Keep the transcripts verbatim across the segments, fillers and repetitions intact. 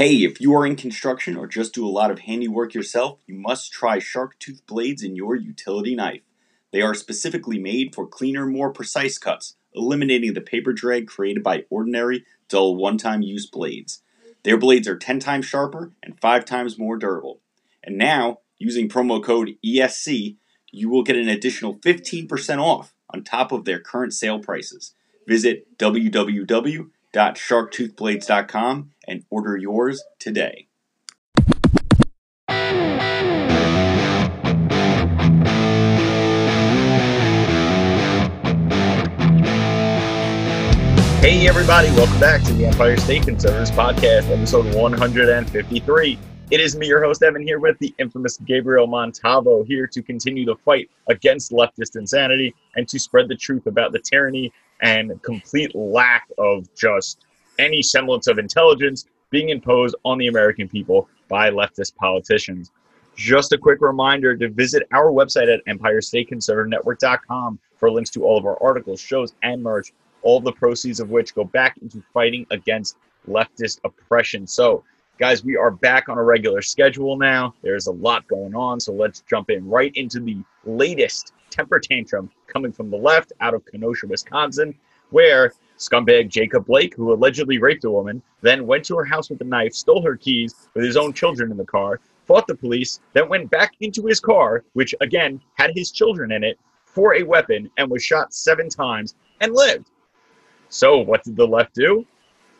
Hey, if you are in construction or just do a lot of handiwork yourself, you must try shark tooth blades in your utility knife. They are specifically made for cleaner, more precise cuts, eliminating the paper drag created by ordinary, dull, one-time use blades. Their blades are ten times sharper and five times more durable. And now, using promo code E S C, you will get an additional fifteen percent off on top of their current sale prices. Visit w w w dot shark tooth blades dot com and order yours today. Hey everybody, welcome back to the Empire State Conservatives Podcast, episode one fifty-three. It is me, your host, Evan, here with the infamous Gabriel Montavo, here to continue the fight against leftist insanity and to spread the truth about the tyranny and complete lack of just any semblance of intelligence being imposed on the American people by leftist politicians. Just a quick reminder to visit our website at Empire State Conservative Network dot com for links to all of our articles, shows, and merch, all the proceeds of which go back into fighting against leftist oppression. So, guys, we are back on a regular schedule now. There's a lot going on, so let's jump in right into the latest temper tantrum coming from the left out of Kenosha, Wisconsin, where scumbag Jacob Blake, who allegedly raped a woman, then went to her house with a knife, stole her keys with his own children in the car, fought the police, then went back into his car, which, again, had his children in it, for a weapon, and was shot seven times and lived. So what did the left do?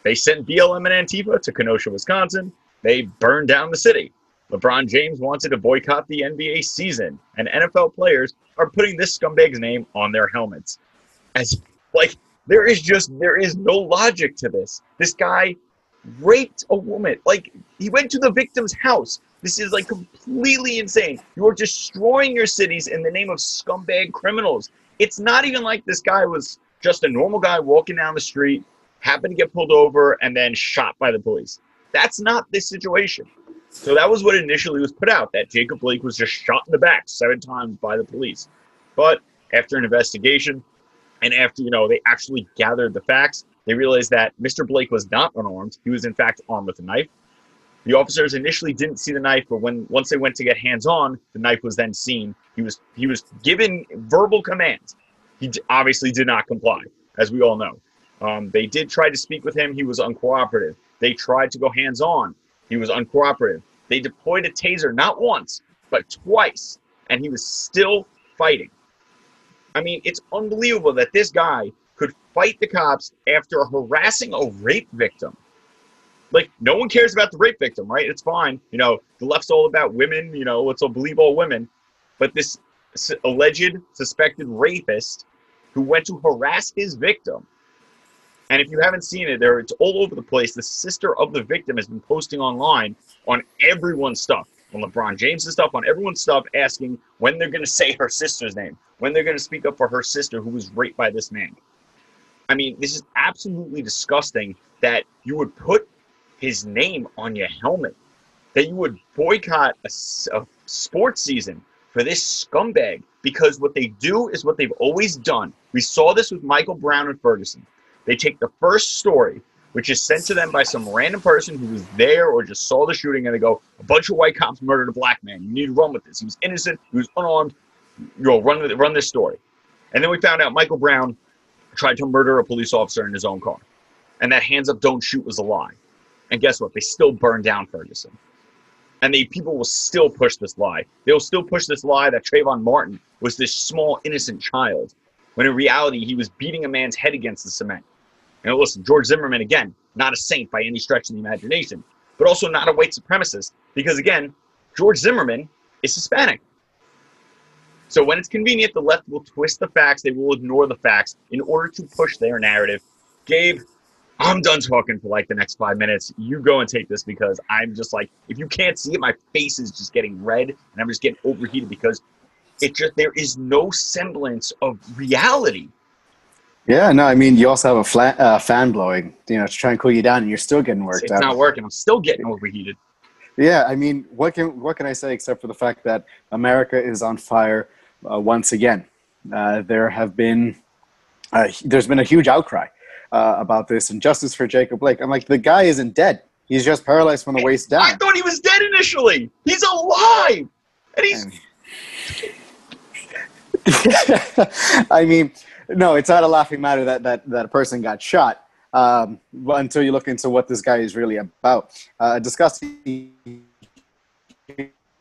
They sent B L M and Antifa to Kenosha, Wisconsin. They burned down the city. LeBron James wanted to boycott the N B A season, and N F L players are putting this scumbag's name on their helmets. As like, there is just, there is no logic to this. This guy raped a woman. Like, he went to the victim's house. This is like completely insane. You are destroying your cities in the name of scumbag criminals. It's not even like this guy was just a normal guy walking down the street, happened to get pulled over, and then shot by the police. That's not this situation. So that was what initially was put out, that Jacob Blake was just shot in the back seven times by the police. But after an investigation, and after, you know, they actually gathered the facts, they realized that Mister Blake was not unarmed. He was, in fact, armed with a knife. The officers initially didn't see the knife, but when once they went to get hands-on, the knife was then seen. He was, he was given verbal commands. He obviously did not comply, as we all know. Um, they did try to speak with him. He was uncooperative. They tried to go hands-on. He was uncooperative. They deployed a taser not once, but twice, and he was still fighting. I mean, it's unbelievable that this guy could fight the cops after harassing a rape victim. Like, no one cares about the rape victim, right? It's fine. You know, the left's all about women. You know, let's all believe all women. But this alleged, suspected rapist who went to harass his victim. And if you haven't seen it, there it's all over the place. The sister of the victim has been posting online on everyone's stuff, on LeBron James' stuff, on everyone's stuff, asking when they're going to say her sister's name, when they're going to speak up for her sister who was raped by this man. I mean, this is absolutely disgusting that you would put his name on your helmet, that you would boycott a, a sports season for this scumbag, because what they do is what they've always done. We saw this with Michael Brown and Ferguson. They take the first story, which is sent to them by some random person who was there or just saw the shooting, and they go, a bunch of white cops murdered a black man. You need to run with this. He was innocent. He was unarmed. You know, run, run this story. And then we found out Michael Brown tried to murder a police officer in his own car. And that hands up, don't shoot was a lie. And guess what? They still burned down Ferguson. And the people will still push this lie. They'll still push this lie that Trayvon Martin was this small, innocent child, when in reality, he was beating a man's head against the cement. And listen, George Zimmerman, again, not a saint by any stretch of the imagination, but also not a white supremacist, because again, George Zimmerman is Hispanic. So when it's convenient, the left will twist the facts, they will ignore the facts in order to push their narrative. Gabe, I'm done talking for like the next five minutes. You go and take this, because I'm just like, if you can't see it, my face is just getting red and I'm just getting overheated, because it just, there is no semblance of reality. Yeah, no, I mean, you also have a flat, uh, fan blowing, you know, to try and cool you down, and you're still getting worked it's out. It's not working. I'm still getting overheated. Yeah, I mean, what can what can I say except for the fact that America is on fire uh, once again. Uh, there have been, uh, there's been a huge outcry uh, about this injustice for Jacob Blake. I'm like, the guy isn't dead. He's just paralyzed from the waist down. I thought he was dead initially. He's alive. And he's... I mean, no, it's not a laughing matter that, that, that a person got shot um, until you look into what this guy is really about. Uh, a disgusting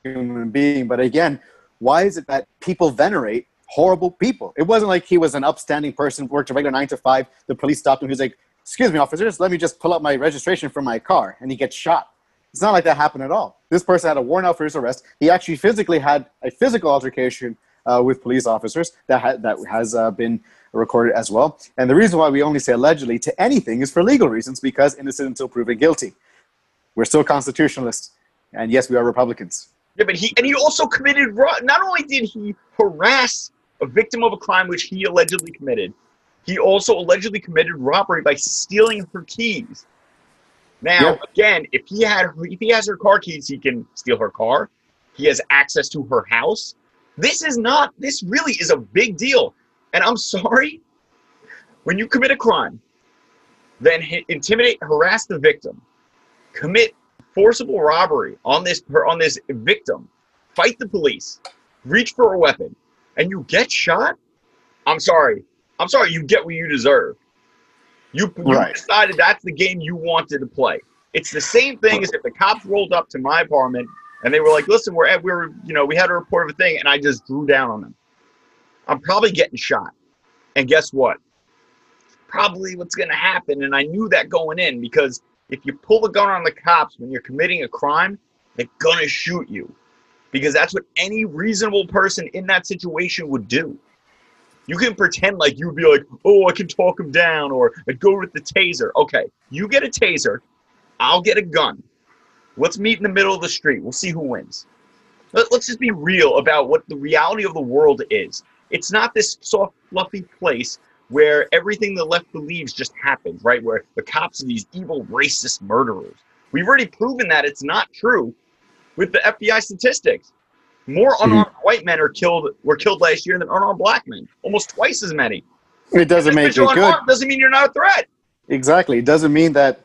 human being. But again, why is it that people venerate horrible people? It wasn't like he was an upstanding person, worked a regular nine to five. The police stopped him. He was like, excuse me, officers, let me just pull up my registration from my car, and he gets shot. It's not like that happened at all. This person had a warrant out for his arrest. He actually physically had a physical altercation uh, with police officers that, ha that has uh, been recorded as well. And the reason why we only say allegedly to anything is for legal reasons, because innocent until proven guilty. We're still constitutionalists, and yes, we are Republicans. Yeah, but he, and he also committed, not only did he harass a victim of a crime which he allegedly committed, he also allegedly committed robbery by stealing her keys. Now, yep. again, if he had, if he has her car keys, he can steal her car. He has access to her house. This is not, this really is a big deal. And I'm sorry, when you commit a crime, then intimidate, harass the victim, commit forcible robbery on this, on this victim, fight the police, reach for a weapon, and you get shot? I'm sorry. I'm sorry, you get what you deserve. You, you right. decided that's the game you wanted to play. It's the same thing as if the cops rolled up to my apartment and they were like, listen, we're, at, we're you know, we had a report of a thing, and I just drew down on them. I'm probably getting shot. And guess what? Probably what's going to happen, and I knew that going in, because if you pull the gun on the cops when you're committing a crime, they're going to shoot you, because that's what any reasonable person in that situation would do. You can pretend like you'd be like, oh, I can talk him down, or I go with the taser. Okay, you get a taser, I'll get a gun. Let's meet in the middle of the street. We'll see who wins. Let's just be real about what the reality of the world is. It's not this soft, fluffy place where everything the left believes just happens, right? Where the cops are these evil, racist murderers. We've already proven that it's not true with the F B I statistics. More unarmed mm-hmm. white men are killed were killed last year than unarmed black men. Almost twice as many. It doesn't make you good. Doesn't mean you're not a threat. Exactly. It doesn't mean that.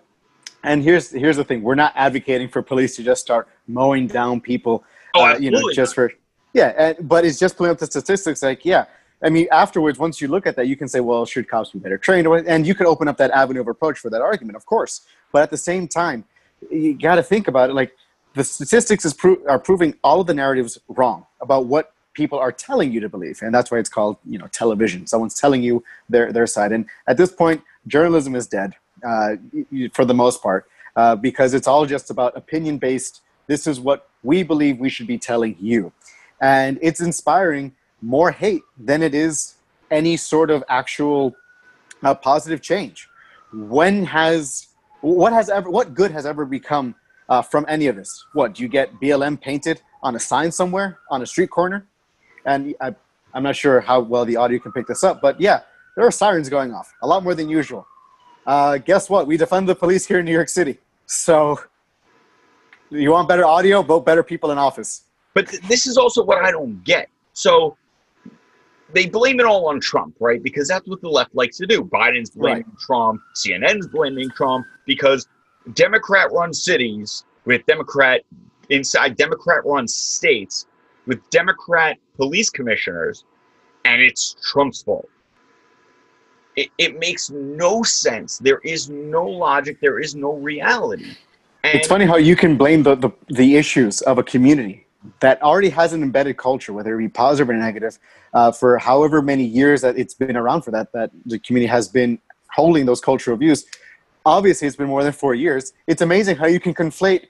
And here's here's the thing: we're not advocating for police to just start mowing down people. Oh, uh, you know, just for yeah. And, but it's just pulling up the statistics. Like yeah, I mean, afterwards, once you look at that, you can say, well, should cops be better trained? And you could open up that avenue of approach for that argument, of course. But at the same time, you got to think about it, like. The statistics is pro are proving all of the narratives wrong about what people are telling you to believe. And that's why it's called, you know, television. Someone's telling you their, their side. And at this point, journalism is dead uh, for the most part, uh, because it's all just about opinion-based. This is what we believe we should be telling you. And it's inspiring more hate than it is any sort of actual uh, positive change. When has, what has ever, what good has ever become Uh, from any of this? What, do you get B L M painted on a sign somewhere, on a street corner? And I, I'm not sure how well the audio can pick this up, but yeah, there are sirens going off, a lot more than usual. Uh, guess what? We defund the police here in New York City. So you want better audio, vote better people in office. But th this is also what I don't get. So they blame it all on Trump, right? Because that's what the left likes to do. Biden's blaming right. Trump, C N N's blaming Trump, because Democrat-run cities with Democrat inside Democrat-run states with Democrat police commissioners, and it's Trump's fault. It, it makes no sense. There is no logic. There is no reality. And it's funny how you can blame the, the, the issues of a community that already has an embedded culture, whether it be positive or negative, uh, for however many years that it's been around for that, that the community has been holding those cultural views. Obviously, it's been more than four years. It's amazing how you can conflate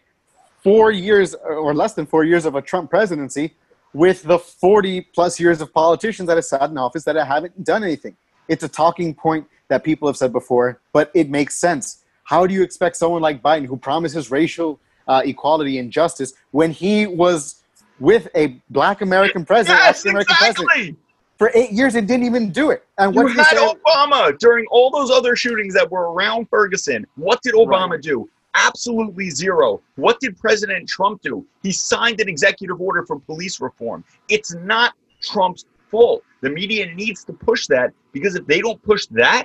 four years or less than four years of a Trump presidency with the forty plus years of politicians that have sat in office that haven't done anything. It's a talking point that people have said before, but it makes sense. How do you expect someone like Biden, who promises racial uh, equality and justice, when he was with a black American president, yes, African American exactly. president, for eight years and didn't even do it. And what you did had you Obama during all those other shootings that were around Ferguson. What did Obama right. do? Absolutely zero. What did President Trump do? He signed an executive order for police reform. It's not Trump's fault. The media needs to push that, because if they don't push that,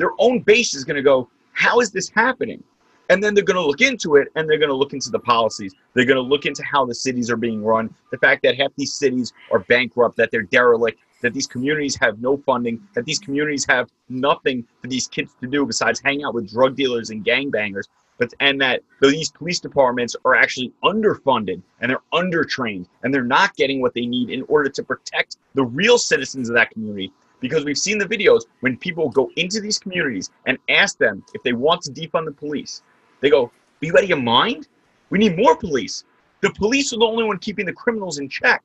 their own base is going to go, how is this happening? And then they're going to look into it, and they're going to look into the policies. They're going to look into how the cities are being run, the fact that half these cities are bankrupt, that they're derelict, that these communities have no funding, that these communities have nothing for these kids to do besides hang out with drug dealers and gangbangers, but, and that these police departments are actually underfunded, and they're undertrained, and they're not getting what they need in order to protect the real citizens of that community. Because we've seen the videos when people go into these communities and ask them if they want to defund the police. They go, are you out of your mind? We need more police. The police are the only one keeping the criminals in check.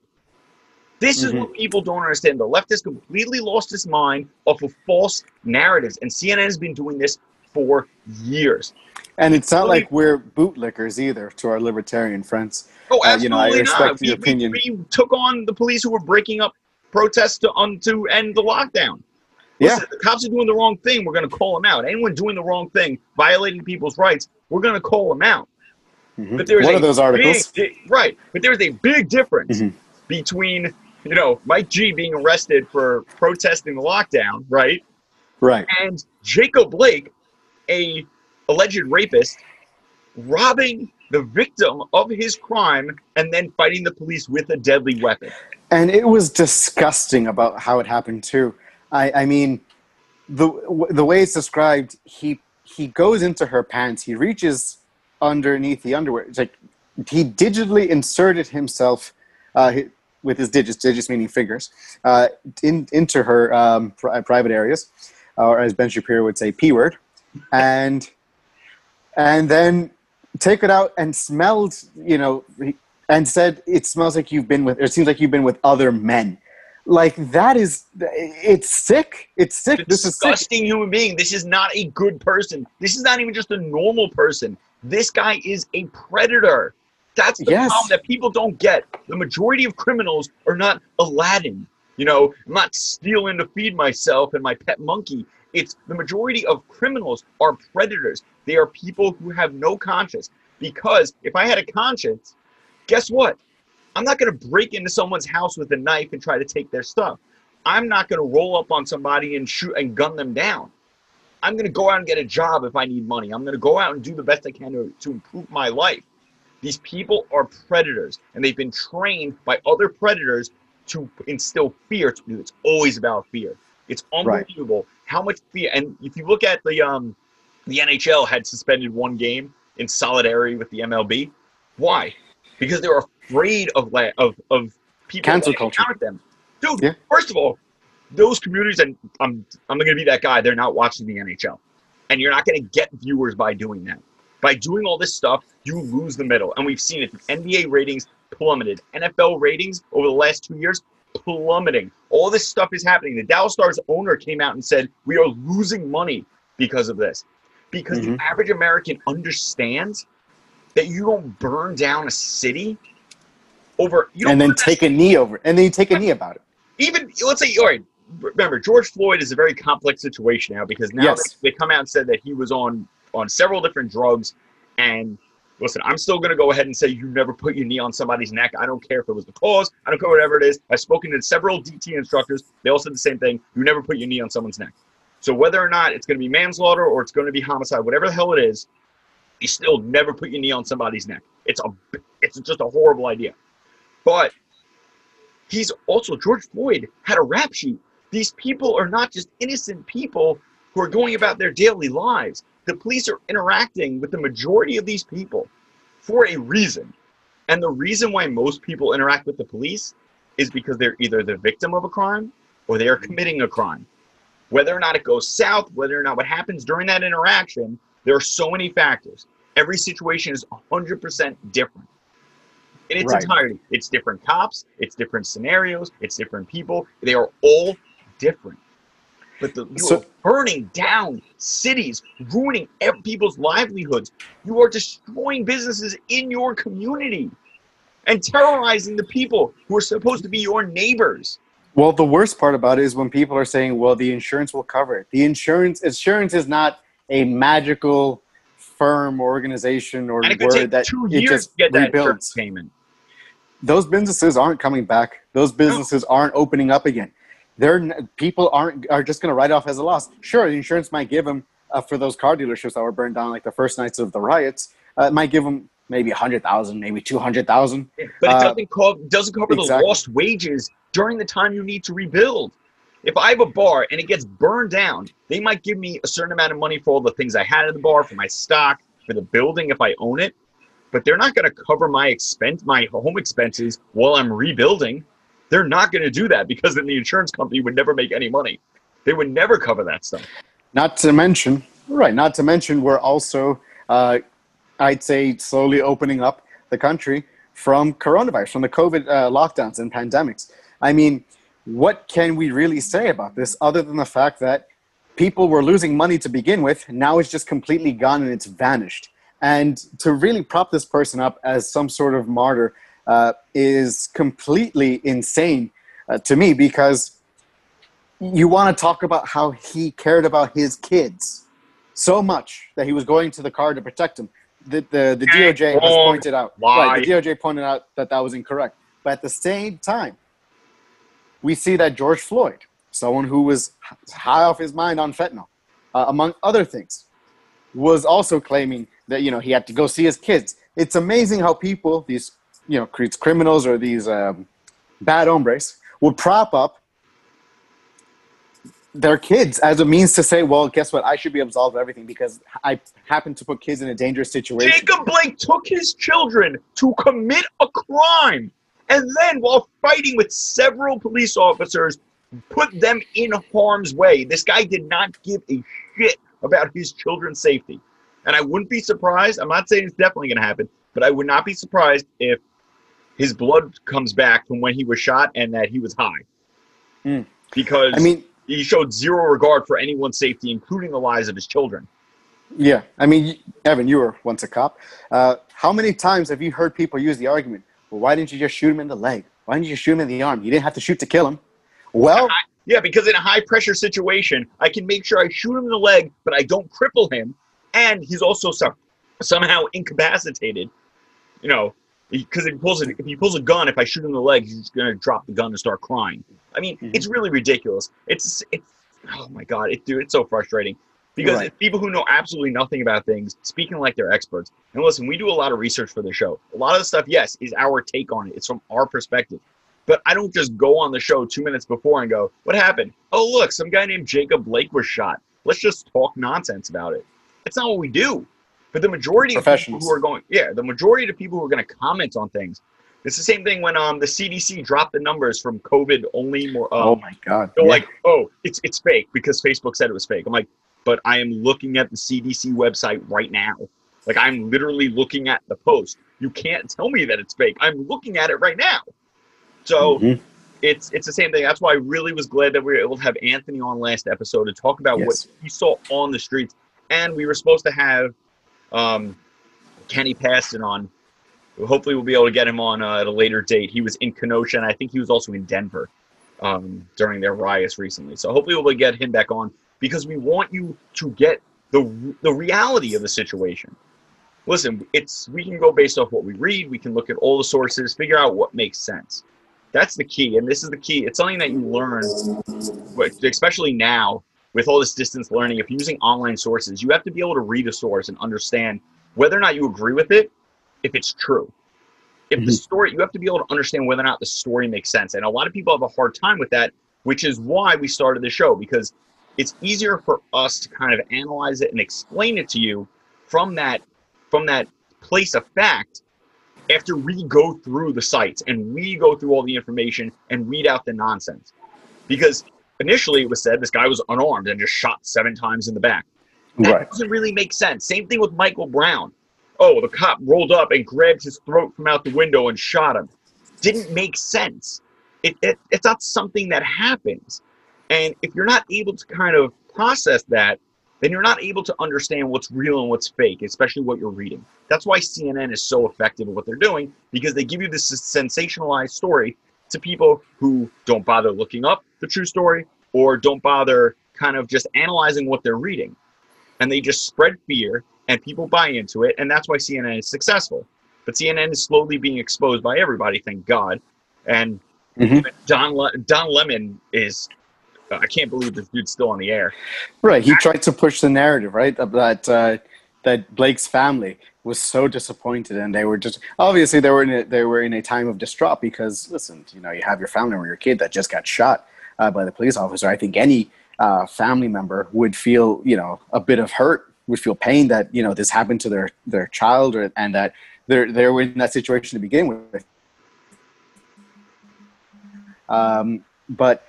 This mm-hmm. is what people don't understand. The left has completely lost its mind off of false narratives. And C N N has been doing this for years. And it's not like we're bootlickers either to our libertarian friends. Oh, absolutely uh, you know, I respect your opinion. We, we took on the police who were breaking up protests to, um, to end the lockdown. Listen, yeah. The cops are doing the wrong thing. We're going to call them out. Anyone doing the wrong thing, violating people's rights, we're going to call them out. Mm-hmm. But there's one of those articles. Big, right. But there's a big difference mm-hmm. between, you know, Mike G being arrested for protesting the lockdown, right? Right. And Jacob Blake, a alleged rapist, robbing the victim of his crime and then fighting the police with a deadly weapon. And it was disgusting about how it happened too. I, I mean, the the way it's described, he he goes into her pants, he reaches underneath the underwear. It's like he digitally inserted himself uh, with his digits, digits meaning fingers, uh, in, into her um, pri private areas, or as Ben Shapiro would say, P word, and and then take it out and smelled, you know, and said, it smells like you've been with, or it seems like you've been with other men. Like, that is, it's sick. It's sick. It's this disgusting is disgusting human being. This is not a good person. This is not even just a normal person. This guy is a predator. That's the yes. problem that people don't get. The majority of criminals are not Aladdin. You know, I'm not stealing to feed myself and my pet monkey. It's the majority of criminals are predators. They are people who have no conscience. Because if I had a conscience, guess what? I'm not going to break into someone's house with a knife and try to take their stuff. I'm not going to roll up on somebody and shoot and gun them down. I'm going to go out and get a job if I need money. I'm going to go out and do the best I can to, to improve my life. These people are predators, and they've been trained by other predators to instill fear to you. It's always about fear. It's unbelievable right. how much fear. And if you look at the um, the N H L had suspended one game in solidarity with the M L B. Why? Because they were afraid of of of people cancel culture. Them, dude. Yeah. First of all, those communities, and I'm I'm going to be that guy. They're not watching the N H L, and you're not going to get viewers by doing that. By doing all this stuff, you lose the middle, and we've seen it. The N B A ratings plummeted. N F L ratings over the last two years plummeting. All this stuff is happening. The Dallas Stars owner came out and said, "We are losing money because of this." Because mm-hmm. the average American understands that you don't burn down a city over you and then take a knee over it. And then you take a knee about it. Even let's say, all right, remember George Floyd is a very complex situation now because now yes. they, they come out and said that he was on on several different drugs. And listen, I'm still going to go ahead and say you never put your knee on somebody's neck. I don't care if it was the cause. I don't care whatever it is. I've spoken to several D T instructors. They all said the same thing. You never put your knee on someone's neck. So whether or not it's going to be manslaughter or it's going to be homicide, whatever the hell it is, you still never put your knee on somebody's neck. It's a, it's just a horrible idea. But he's also, George Floyd had a rap sheet. These people are not just innocent people who are going about their daily lives. The police are interacting with the majority of these people for a reason. And the reason why most people interact with the police is because they're either the victim of a crime or they are committing a crime. Whether or not it goes south, whether or not what happens during that interaction, there are so many factors. Every situation is one hundred percent different in its right. entirety. It's different cops, it's different scenarios, it's different people. They are all different. But the, you so, are burning down cities, ruining people's livelihoods. You are destroying businesses in your community and terrorizing the people who are supposed to be your neighbors. Well, the worst part about it is when people are saying, well, the insurance will cover it. The insurance, insurance is not a magical firm organization or and it word that two years it just to get that rebuilds payment. Those businesses aren't coming back. Those businesses no. aren't opening up again. They're people aren't are just going to write off as a loss. Sure, the insurance might give them uh, for those car dealerships that were burned down like the first nights of the riots, uh, it might give them maybe one hundred thousand dollars, maybe two hundred thousand dollars. Yeah, but it doesn't, uh, co- doesn't cover exactly. the lost wages during the time you need to rebuild. If I have a bar and it gets burned down, they might give me a certain amount of money for all the things I had at the bar, for my stock, for the building if I own it. But they're not going to cover my expense, my home expenses while I'm rebuilding. They're not going to do that, because then the insurance company would never make any money. They would never cover that stuff. Not to mention, right, not to mention we're also, uh, I'd say, slowly opening up the country from coronavirus, from the COVID uh, lockdowns and pandemics. I mean, what can we really say about this other than the fact that people were losing money to begin with? Now it's just completely gone and it's vanished. And to really prop this person up as some sort of martyr uh, is completely insane uh, to me, because you want to talk about how he cared about his kids so much that he was going to the car to protect them. The, the, the D O J has pointed out, right, the D O J pointed out that that was incorrect. But at the same time, we see that George Floyd, someone who was high off his mind on fentanyl, uh, among other things, was also claiming that, you know, he had to go see his kids. It's amazing how people, these, you know, criminals or these um, bad hombres, would prop up their kids as a means to say, well, guess what? I should be absolved of everything because I happen to put kids in a dangerous situation. Jacob Blake took his children to commit a crime, and then while fighting with several police officers, put them in harm's way. This guy did not give a shit about his children's safety. And I wouldn't be surprised. I'm not saying it's definitely going to happen, but I would not be surprised if his blood comes back from when he was shot and that he was high. Mm. Because I mean, he showed zero regard for anyone's safety, including the lives of his children. Yeah. I mean, Evan, you were once a cop. Uh, how many times have you heard people use the argument, well, why didn't you just shoot him in the leg? Why didn't you shoot him in the arm? You didn't have to shoot to kill him. Well, I, yeah, because in a high-pressure situation, I can make sure I shoot him in the leg, but I don't cripple him. And he's also some, somehow incapacitated, you know, because if he pulls a, if he pulls a gun, if I shoot him in the leg, he's just going to drop the gun and start crying. I mean, mm-hmm. It's really ridiculous. It's, it's oh, my God, it, dude, it's so frustrating. Because right. It's people who know absolutely nothing about things speaking like they're experts. And listen, we do a lot of research for the show. A lot of the stuff, yes, is our take on it. It's from our perspective. But I don't just go on the show two minutes before and go, what happened? Oh, look, some guy named Jacob Blake was shot. Let's just talk nonsense about it. That's not what we do. But the majority of people who are going, yeah, the majority of people who are going to comment on things. It's the same thing when um the C D C dropped the numbers from COVID only more. Um, oh my God. They're yeah. like, oh, it's it's fake because Facebook said it was fake. I'm like, but I am looking at the C D C website right now. Like I'm literally looking at the post. You can't tell me that it's fake. I'm looking at it right now. So mm-hmm. it's it's the same thing. That's why I really was glad that we were able to have Anthony on last episode to talk about yes. what he saw on the streets. And we were supposed to have um, Kenny Paston on. Hopefully we'll be able to get him on uh, at a later date. He was in Kenosha, and I think he was also in Denver um, during their riots recently. So hopefully we'll get him back on because we want you to get the the reality of the situation. Listen, it's we can go based off what we read. We can look at all the sources, figure out what makes sense. That's the key, and this is the key. It's something that you learn, especially now, with all this distance learning, if you're using online sources, you have to be able to read a source and understand whether or not you agree with it, if it's true. If mm-hmm. the story, you have to be able to understand whether or not the story makes sense. And a lot of people have a hard time with that, which is why we started the show, because it's easier for us to kind of analyze it and explain it to you from that, from that place of fact after we go through the sites and we go through all the information and weed out the nonsense. Because initially, it was said this guy was unarmed and just shot seven times in the back. That right. doesn't really make sense. Same thing with Michael Brown. Oh, the cop rolled up and grabbed his throat from out the window and shot him. Didn't make sense. It, it It's not something that happens. And if you're not able to kind of process that, then you're not able to understand what's real and what's fake, especially what you're reading. That's why C N N is so effective at what they're doing, because they give you this sensationalized story to people who don't bother looking up the true story or don't bother kind of just analyzing what they're reading. And they just spread fear and people buy into it. And that's why C N N is successful. But C N N is slowly being exposed by everybody, thank God. And mm-hmm. Don Le- Don Lemon is I can't believe this dude's still on the air. Right. He tried to push the narrative, right, that uh, that Blake's family was so disappointed, and they were just obviously they were in a, they were in a time of distraught because listen, you know, you have your family or your kid that just got shot uh, by the police officer. I think any uh, family member would feel, you know, a bit of hurt, would feel pain that, you know, this happened to their their child, or, and that they're they were in that situation to begin with. Um, but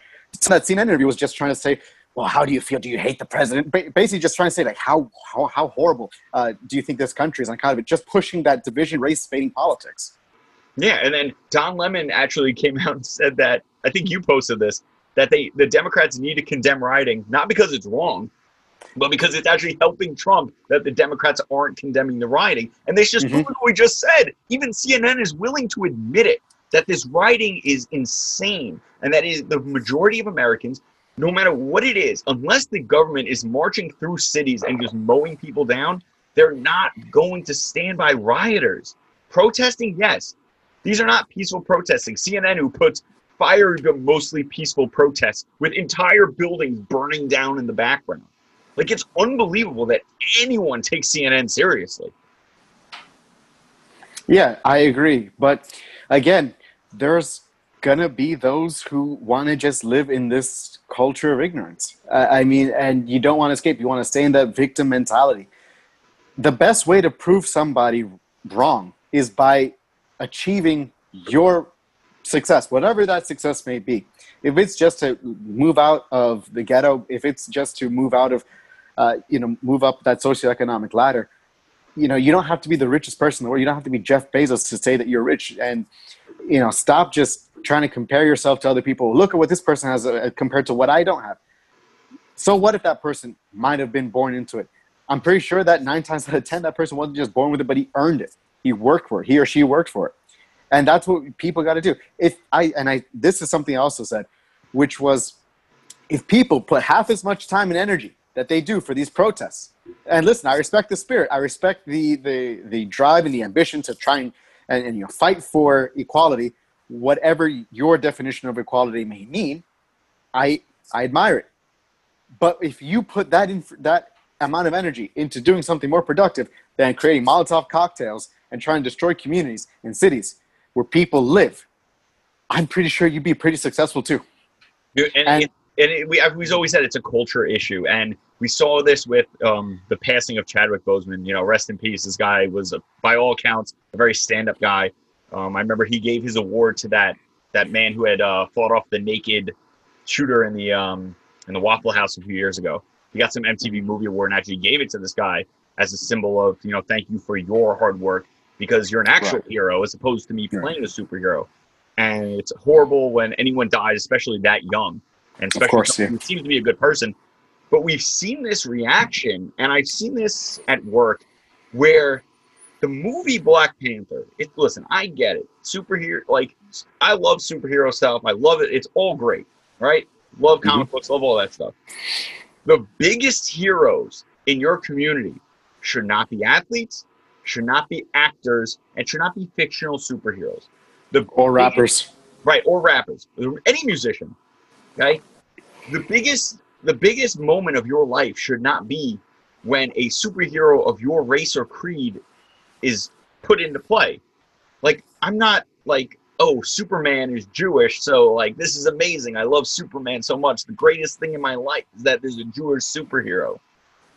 that C N N interview was just trying to say, well, how do you feel? Do you hate the president? Ba- basically just trying to say, like, how, how, how horrible uh, do you think this country is on account of it? Just pushing that division, race, fading politics. Yeah, and then Don Lemon actually came out and said that, I think you posted this, that they the Democrats need to condemn rioting, not because it's wrong, but because it's actually helping Trump that the Democrats aren't condemning the rioting. And this just mm-hmm. proved what we just said. Even C N N is willing to admit it, that this rioting is insane, and that is the majority of Americans, no matter what it is, unless the government is marching through cities and just mowing people down, they're not going to stand by rioters. Protesting, yes. These are not peaceful protesting. C N N, who puts fire to mostly peaceful protests with entire buildings burning down in the background. Like, it's unbelievable that anyone takes C N N seriously. Yeah, I agree. But again, there's gonna be those who want to just live in this culture of ignorance. Uh, I mean, and you don't want to escape. You want to stay in that victim mentality. The best way to prove somebody wrong is by achieving your success, whatever that success may be. If it's just to move out of the ghetto, if it's just to move out of, uh, you know, move up that socioeconomic ladder, you know, you don't have to be the richest person in the world. You don't have to be Jeff Bezos to say that you're rich. And, you know, stop just trying to compare yourself to other people. Look at what this person has uh, compared to what I don't have. So what if that person might have been born into it? I'm pretty sure that nine times out of ten, that person wasn't just born with it, but he earned it. He worked for it. He or she worked for it. And that's what people got to do. If I, and I, this is something I also said, which was, if people put half as much time and energy that they do for these protests. And listen, I respect the spirit. I respect the the the drive and the ambition to try and, and, and you know, fight for equality, whatever your definition of equality may mean. I I admire it. But if you put that in, that amount of energy into doing something more productive than creating Molotov cocktails and trying to destroy communities and cities where people live, I'm pretty sure you'd be pretty successful too. Dude, and, and, and- And it, we, we've always said it's a culture issue, and we saw this with um, the passing of Chadwick Boseman. You know, rest in peace. This guy was, a, by all accounts, a very stand-up guy. Um, I remember he gave his award to that that man who had uh, fought off the naked shooter in the um, in the Waffle House a few years ago. He got some M T V Movie Award and actually gave it to this guy as a symbol of, you know, thank you for your hard work because you're an actual right. hero as opposed to me right. playing a superhero. And it's horrible when anyone dies, especially that young. And especially of course, yeah. He seems to be a good person. But we've seen this reaction, and I've seen this at work, where the movie Black Panther, it, listen, I get it. Superhero, like, I love superhero stuff. I love it. It's all great, right? Love comic mm-hmm. books, love all that stuff. The biggest heroes in your community should not be athletes, should not be actors, and should not be fictional superheroes. The or biggest, rappers. Right, or rappers. Any musician. Okay, the biggest the biggest moment of your life should not be when a superhero of your race or creed is put into play. Like, I'm not like, oh, Superman is Jewish, so like this is amazing. I love Superman so much. The greatest thing in my life is that there's a Jewish superhero.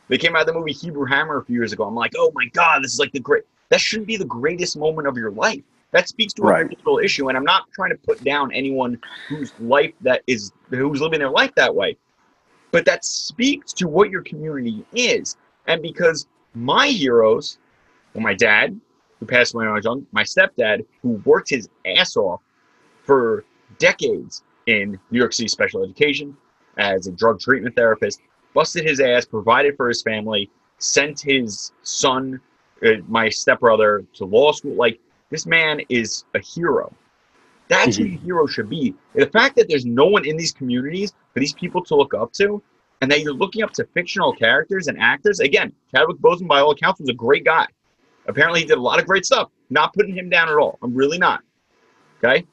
They came out of the movie Hebrew Hammer a few years ago. I'm like, oh my God, this is like the great. That shouldn't be the greatest moment of your life. That speaks to right. a political issue, and I'm not trying to put down anyone whose life that is, who's living their life that way. But that speaks to what your community is. And because my heroes, well, my dad, who passed away when I was young, my stepdad, who worked his ass off for decades in New York City special education as a drug treatment therapist, busted his ass, provided for his family, sent his son, uh, my stepbrother, to law school. Like, this man is a hero. That's mm-hmm. who a hero should be. And the fact that there's no one in these communities for these people to look up to, and that you're looking up to fictional characters and actors. Again, Chadwick Boseman, by all accounts, was a great guy. Apparently, he did a lot of great stuff. Not putting him down at all. I'm really not. Okay?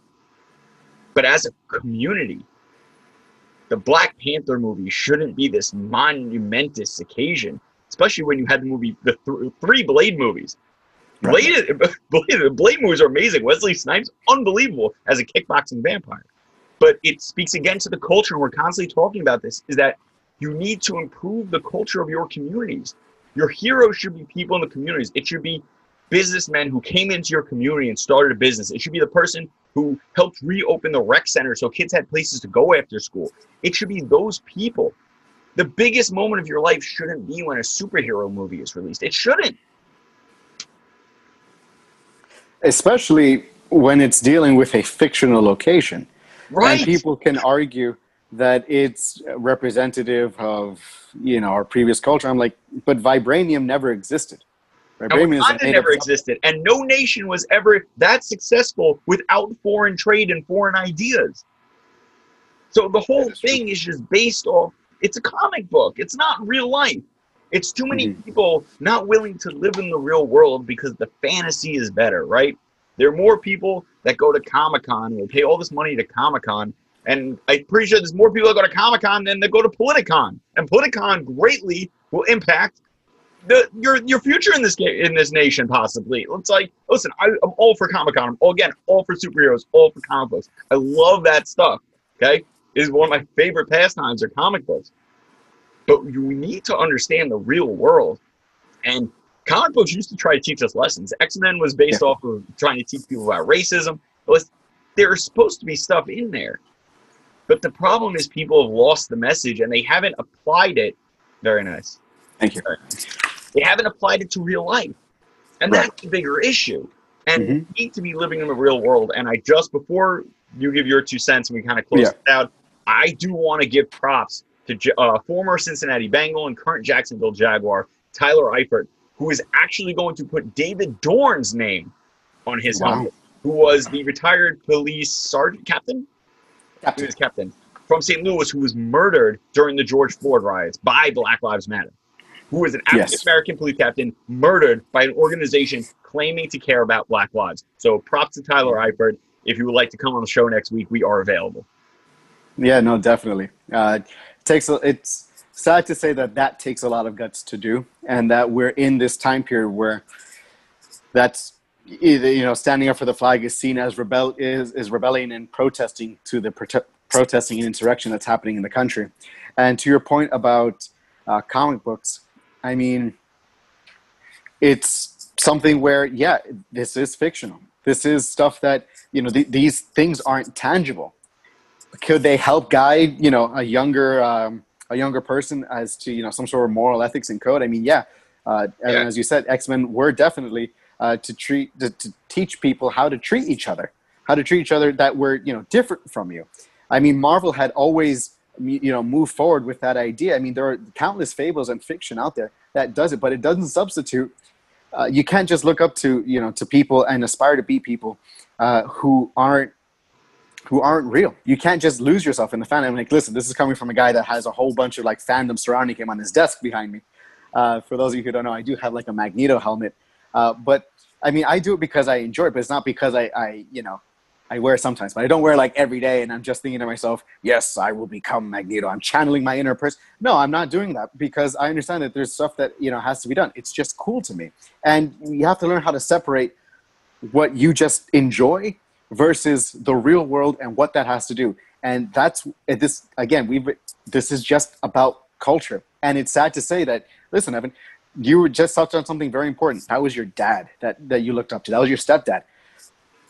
But as a community, the Black Panther movie shouldn't be this monumentous occasion, especially when you had the movie, the th- three Blade movies. Blade, right. Blade, Blade movies are amazing. Wesley Snipes, unbelievable as a kickboxing vampire. But it speaks again to the culture, and we're constantly talking about this, is that you need to improve the culture of your communities. Your heroes should be people in the communities. It should be businessmen who came into your community and started a business. It should be the person who helped reopen the rec center so kids had places to go after school. It should be those people. The biggest moment of your life shouldn't be when a superhero movie is released. It shouldn't. Especially when it's dealing with a fictional location. Right. And people can argue that it's representative of, you know, our previous culture. I'm like, but vibranium never existed. Vibranium never existed. And no nation was ever that successful without foreign trade and foreign ideas. So the whole thing is just based off, it's a comic book. It's not real life. It's too many mm-hmm. people not willing to live in the real world because the fantasy is better, right? There are more people that go to Comic-Con and pay all this money to Comic-Con. And I'm pretty sure there's more people that go to Comic-Con than that go to Politicon. And Politicon greatly will impact the, your your future in this game, in this nation, possibly. It's like, listen, I, I'm all for Comic-Con. I'm all, again, all for superheroes, all for comic books. I love that stuff, okay? It is one of my favorite pastimes are comic books. But you need to understand the real world. And comic books used to try to teach us lessons. X-Men was based yeah. off of trying to teach people about racism. There's supposed to be stuff in there. But the problem is people have lost the message and they haven't applied it. Very nice. Thank you. They haven't applied it to real life. And right. that's the bigger issue. And mm-hmm. we need to be living in the real world. And I just, before you give your two cents and we kind of close yeah. it out, I do want to give props to uh, former Cincinnati Bengal and current Jacksonville Jaguar, Tyler Eifert, who is actually going to put David Dorn's name on his wow. helmet, who was the retired police sergeant, captain? Captain. He was captain from Saint Louis, who was murdered during the George Floyd riots by Black Lives Matter, who was an African-American yes. police captain murdered by an organization claiming to care about Black lives. So props to Tyler Eifert. If you would like to come on the show next week, we are available. Yeah, no, definitely. Uh, it takes a, it's sad to say that that takes a lot of guts to do, and that we're in this time period where that's either, you know, standing up for the flag is seen as rebel is is rebellion and protesting to the prote- protesting and insurrection that's happening in the country. And to your point about uh, comic books, I mean, it's something where yeah, this is fictional. This is stuff that, you know, th- these things aren't tangible. Could they help guide, you know, a younger um, a younger person as to, you know, some sort of moral ethics and code? I mean, yeah. Uh, yeah. And as you said, X-Men were definitely uh, to treat to, to teach people how to treat each other, how to treat each other that were, you know, different from you. I mean, Marvel had always, you know, moved forward with that idea. I mean, there are countless fables and fiction out there that does it, but it doesn't substitute. Uh, you can't just look up to, you know, to people and aspire to be people uh, who aren't. who aren't real. You can't just lose yourself in the fandom. I'm like, listen, this is coming from a guy that has a whole bunch of like fandom surrounding him on his desk behind me. Uh, for those of you who don't know, I do have like a Magneto helmet. Uh, but I mean, I do it because I enjoy it, but it's not because I, I, you know, I wear it sometimes, but I don't wear it like every day. And I'm just thinking to myself, yes, I will become Magneto. I'm channeling my inner person. No, I'm not doing that because I understand that there's stuff that, you know, has to be done. It's just cool to me. And you have to learn how to separate what you just enjoy versus the real world and what that has to do. And that's this again, we've this is just about culture. And it's sad to say that, listen, Evan, you were just talking on something very important. That was your dad that, that you looked up to. That was your stepdad.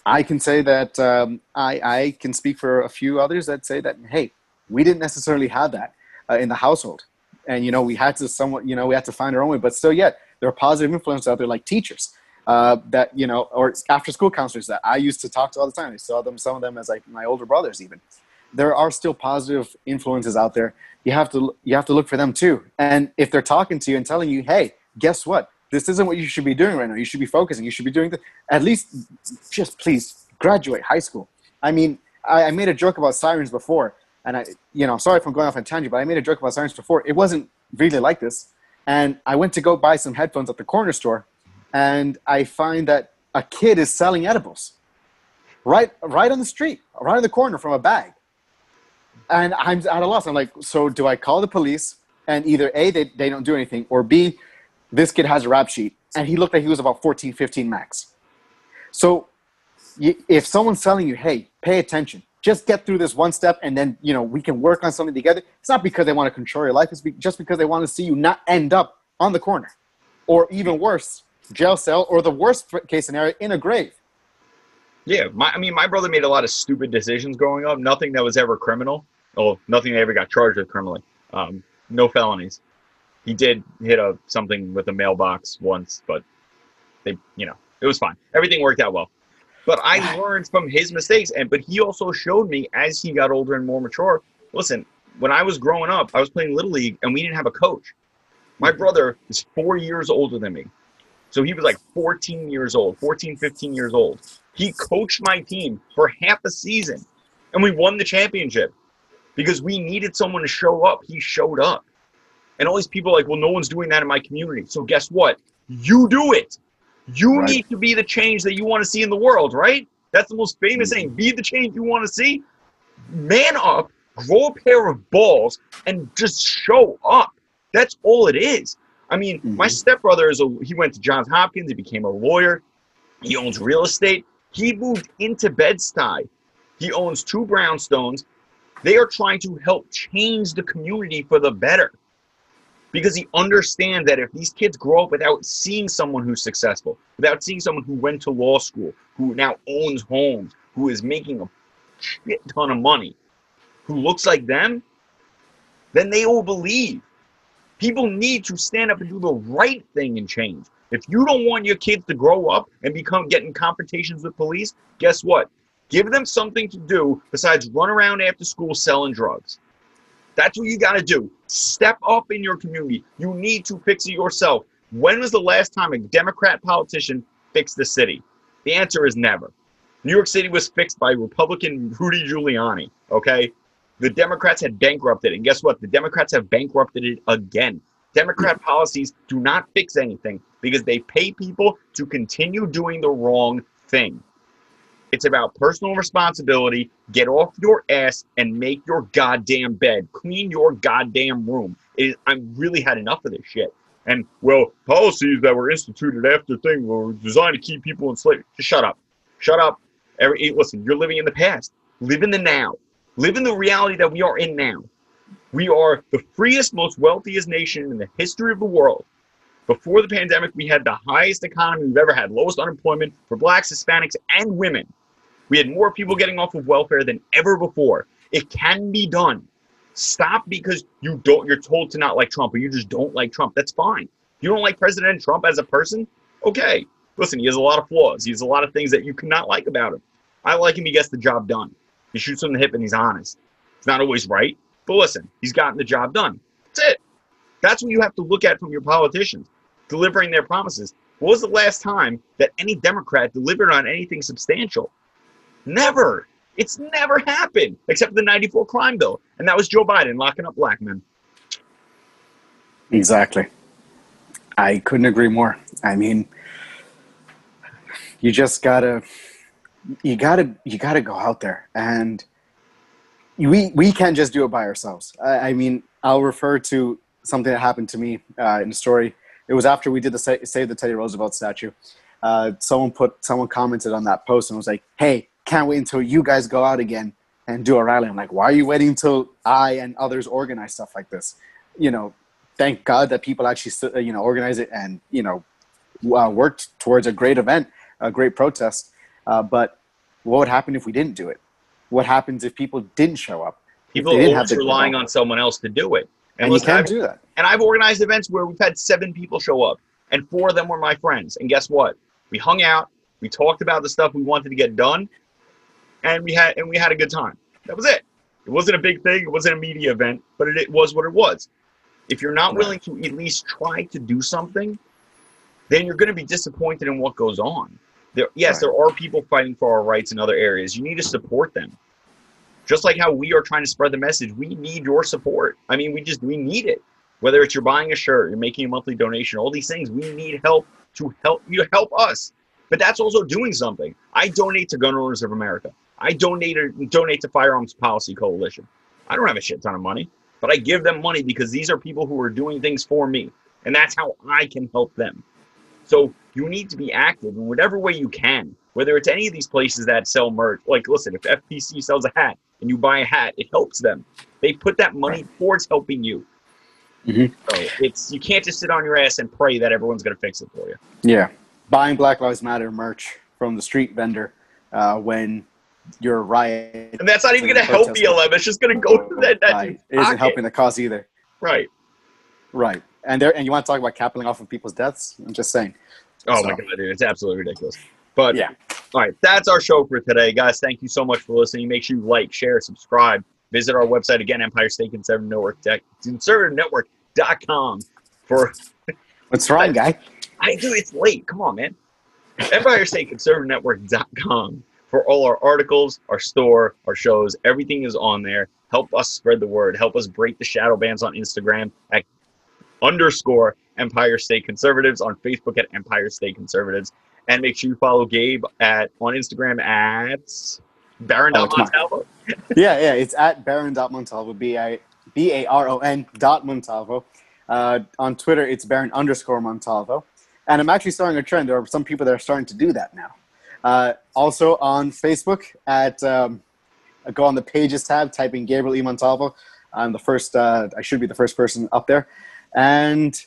I can say that um, I, I can speak for a few others that say that, hey, we didn't necessarily have that uh, in the household. And, you know, we had to somewhat, you know, we had to find our own way. But still yet, there are positive influences out there like teachers. Uh, that, you know, or after school counselors that I used to talk to all the time. I saw them, some of them as like my older brothers even. There are still positive influences out there. You have to, you have to look for them too. And if they're talking to you and telling you, hey, guess what? This isn't what you should be doing right now. You should be focusing. You should be doing this. At least just please graduate high school. I mean, I, I made a joke about sirens before and I, you know, I'm sorry if I'm going off on tangent, but I made a joke about sirens before. It wasn't really like this. And I went to go buy some headphones at the corner store. And I find that a kid is selling edibles right right on the street, right on the corner from a bag. And I'm at a loss. I'm like, so do I call the police? And either A, they, they don't do anything, or B, this kid has a rap sheet. And he looked like he was about fourteen, fifteen max. So you, if someone's telling you, hey, pay attention, just get through this one step and then, you know, we can work on something together. It's not because they want to control your life. It's be, just because they want to see you not end up on the corner or even worse, jail cell, or the worst case scenario, in a grave. Yeah. My, I mean, my brother made a lot of stupid decisions growing up. Nothing that was ever criminal. Oh, nothing they ever got charged with criminally. Um, no felonies. He did hit a something with a mailbox once, but they, you know, it was fine. Everything worked out well. But I learned from his mistakes, and but he also showed me as he got older and more mature. Listen, when I was growing up, I was playing Little League, and we didn't have a coach. My brother is four years older than me. So he was like fourteen years old, fourteen, fifteen years old. He coached my team for half a season, and we won the championship because we needed someone to show up. He showed up. And all these people are like, well, no one's doing that in my community. So guess what? You do it. You right. need to be the change that you want to see in the world, right? That's the most famous mm-hmm. saying. Be the change you want to see. Man up, grow a pair of balls, and just show up. That's all it is. I mean, mm-hmm. my stepbrother, is a, he went to Johns Hopkins. He became a lawyer. He owns real estate. He moved into Bed-Stuy. He owns two brownstones. They are trying to help change the community for the better. Because he understands that if these kids grow up without seeing someone who's successful, without seeing someone who went to law school, who now owns homes, who is making a shit ton of money, who looks like them, then they will believe. People need to stand up and do the right thing and change. If you don't want your kids to grow up and become getting confrontations with police, guess what? Give them something to do besides run around after school selling drugs. That's what you got to do. Step up in your community. You need to fix it yourself. When was the last time a Democrat politician fixed the city? The answer is never. New York City was fixed by Republican Rudy Giuliani, okay? The Democrats had bankrupted it. And guess what? The Democrats have bankrupted it again. Democrat policies do not fix anything because they pay people to continue doing the wrong thing. It's about personal responsibility. Get off your ass and make your goddamn bed. Clean your goddamn room. It is, I really had enough of this shit. And, well, policies that were instituted after thing were designed to keep people enslaved. Just shut up. Shut up. Every, listen, you're living in the past. Live in the now. Live in the reality that we are in now. We are the freest, most wealthiest nation in the history of the world. Before the pandemic, we had the highest economy we've ever had, lowest unemployment for blacks, Hispanics, and women. We had more people getting off of welfare than ever before. It can be done. Stop because you don't, you're told to not like Trump or you just don't like Trump. That's fine. You don't like President Trump as a person? Okay. Listen, he has a lot of flaws. He has a lot of things that you cannot like about him. I like him. He gets the job done. He shoots from the hip and he's honest. It's not always right. But listen, he's gotten the job done. That's it. That's what you have to look at from your politicians, delivering their promises. What was the last time that any Democrat delivered on anything substantial? Never. It's never happened, except for the ninety-four crime bill. And that was Joe Biden locking up black men. Exactly. I couldn't agree more. I mean, you just gotta, you gotta, you gotta go out there, and we, we can't just do it by ourselves. I, I mean, I'll refer to something that happened to me uh, in a story. It was after we did the sa- Save the Teddy Roosevelt statue. Uh, someone put, someone commented on that post and was like, hey, can't wait until you guys go out again and do a rally. I'm like, why are you waiting until I and others organize stuff like this? You know, thank God that people actually, you know, organize it and, you know, uh, worked towards a great event, a great protest. Uh, but what would happen if we didn't do it? What happens if people didn't show up? People are always relying on someone else to do it. And, and listen, you can't I've, do that. And I've organized events where we've had seven people show up and four of them were my friends. And guess what? We hung out. We talked about the stuff we wanted to get done. And we had and we had a good time. That was it. It wasn't a big thing. It wasn't a media event, but it, it was what it was. If you're not willing to at least try to do something, then you're going to be disappointed in what goes on. There, yes, right. There are people fighting for our rights in other areas. You need to support them. Just like how we are trying to spread the message, we need your support. I mean, we just we need it. Whether it's you're buying a shirt, you're making a monthly donation, all these things, we need help to help you help us. But that's also doing something. I donate to Gun Owners of America. I donate, donate to Firearms Policy Coalition. I don't have a shit ton of money, but I give them money because these are people who are doing things for me, and that's how I can help them. So you need to be active in whatever way you can, whether it's any of these places that sell merch. Like, listen, if F P C sells a hat and you buy a hat, it helps them. They put that money towards helping you. Mm-hmm. So it's, you can't just sit on your ass and pray that everyone's going to fix it for you. Yeah. Buying Black Lives Matter merch from the street vendor uh, when you're riot. And that's not even going to help B L M. It's just going to go to that. that It isn't pocket. helping the cause either. Right. Right. And there, and you want to talk about capping off of people's deaths? I'm just saying. Oh, so. my God, dude. It's absolutely ridiculous. But, yeah. All right. That's our show for today, guys. Thank you so much for listening. Make sure you like, share, subscribe. Visit our website again, Empire State Conservative Network dot com for what's wrong, guy? I do. It's late. Come on, man. Empire State Conservative Network dot com for all our articles, our store, our shows. Everything is on there. Help us spread the word. Help us break the shadow bans on Instagram at underscore Empire State Conservatives, on Facebook at Empire State Conservatives, and make sure you follow Gabe at on Instagram at Baron oh, Montalvo. yeah, yeah, it's at Baron Montalvo, B A R O N dot Montalvo. Uh, on Twitter, it's Baron underscore Montalvo. And I'm actually starting a trend. There are some people that are starting to do that now. Uh, also on Facebook, at um, go on the Pages tab, type in Gabriel E. Montalvo. I'm the first, uh, I should be the first person up there. And,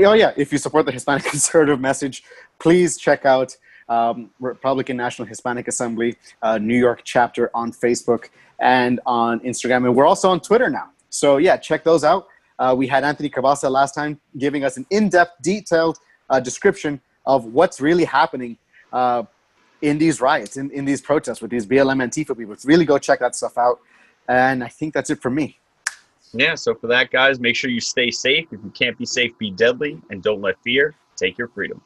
oh yeah, if you support the Hispanic conservative message, please check out Um, Republican National Hispanic Assembly, uh, New York chapter on Facebook and on Instagram. And we're also on Twitter now. So yeah, check those out. Uh, we had Anthony Cavazza last time giving us an in-depth, detailed uh, description of what's really happening uh, in these riots, in, in these protests with these B L M Antifa people. Really go check that stuff out. And I think that's it for me. Yeah, so for that, guys, make sure you stay safe. If you can't be safe, be deadly. And don't let fear take your freedom.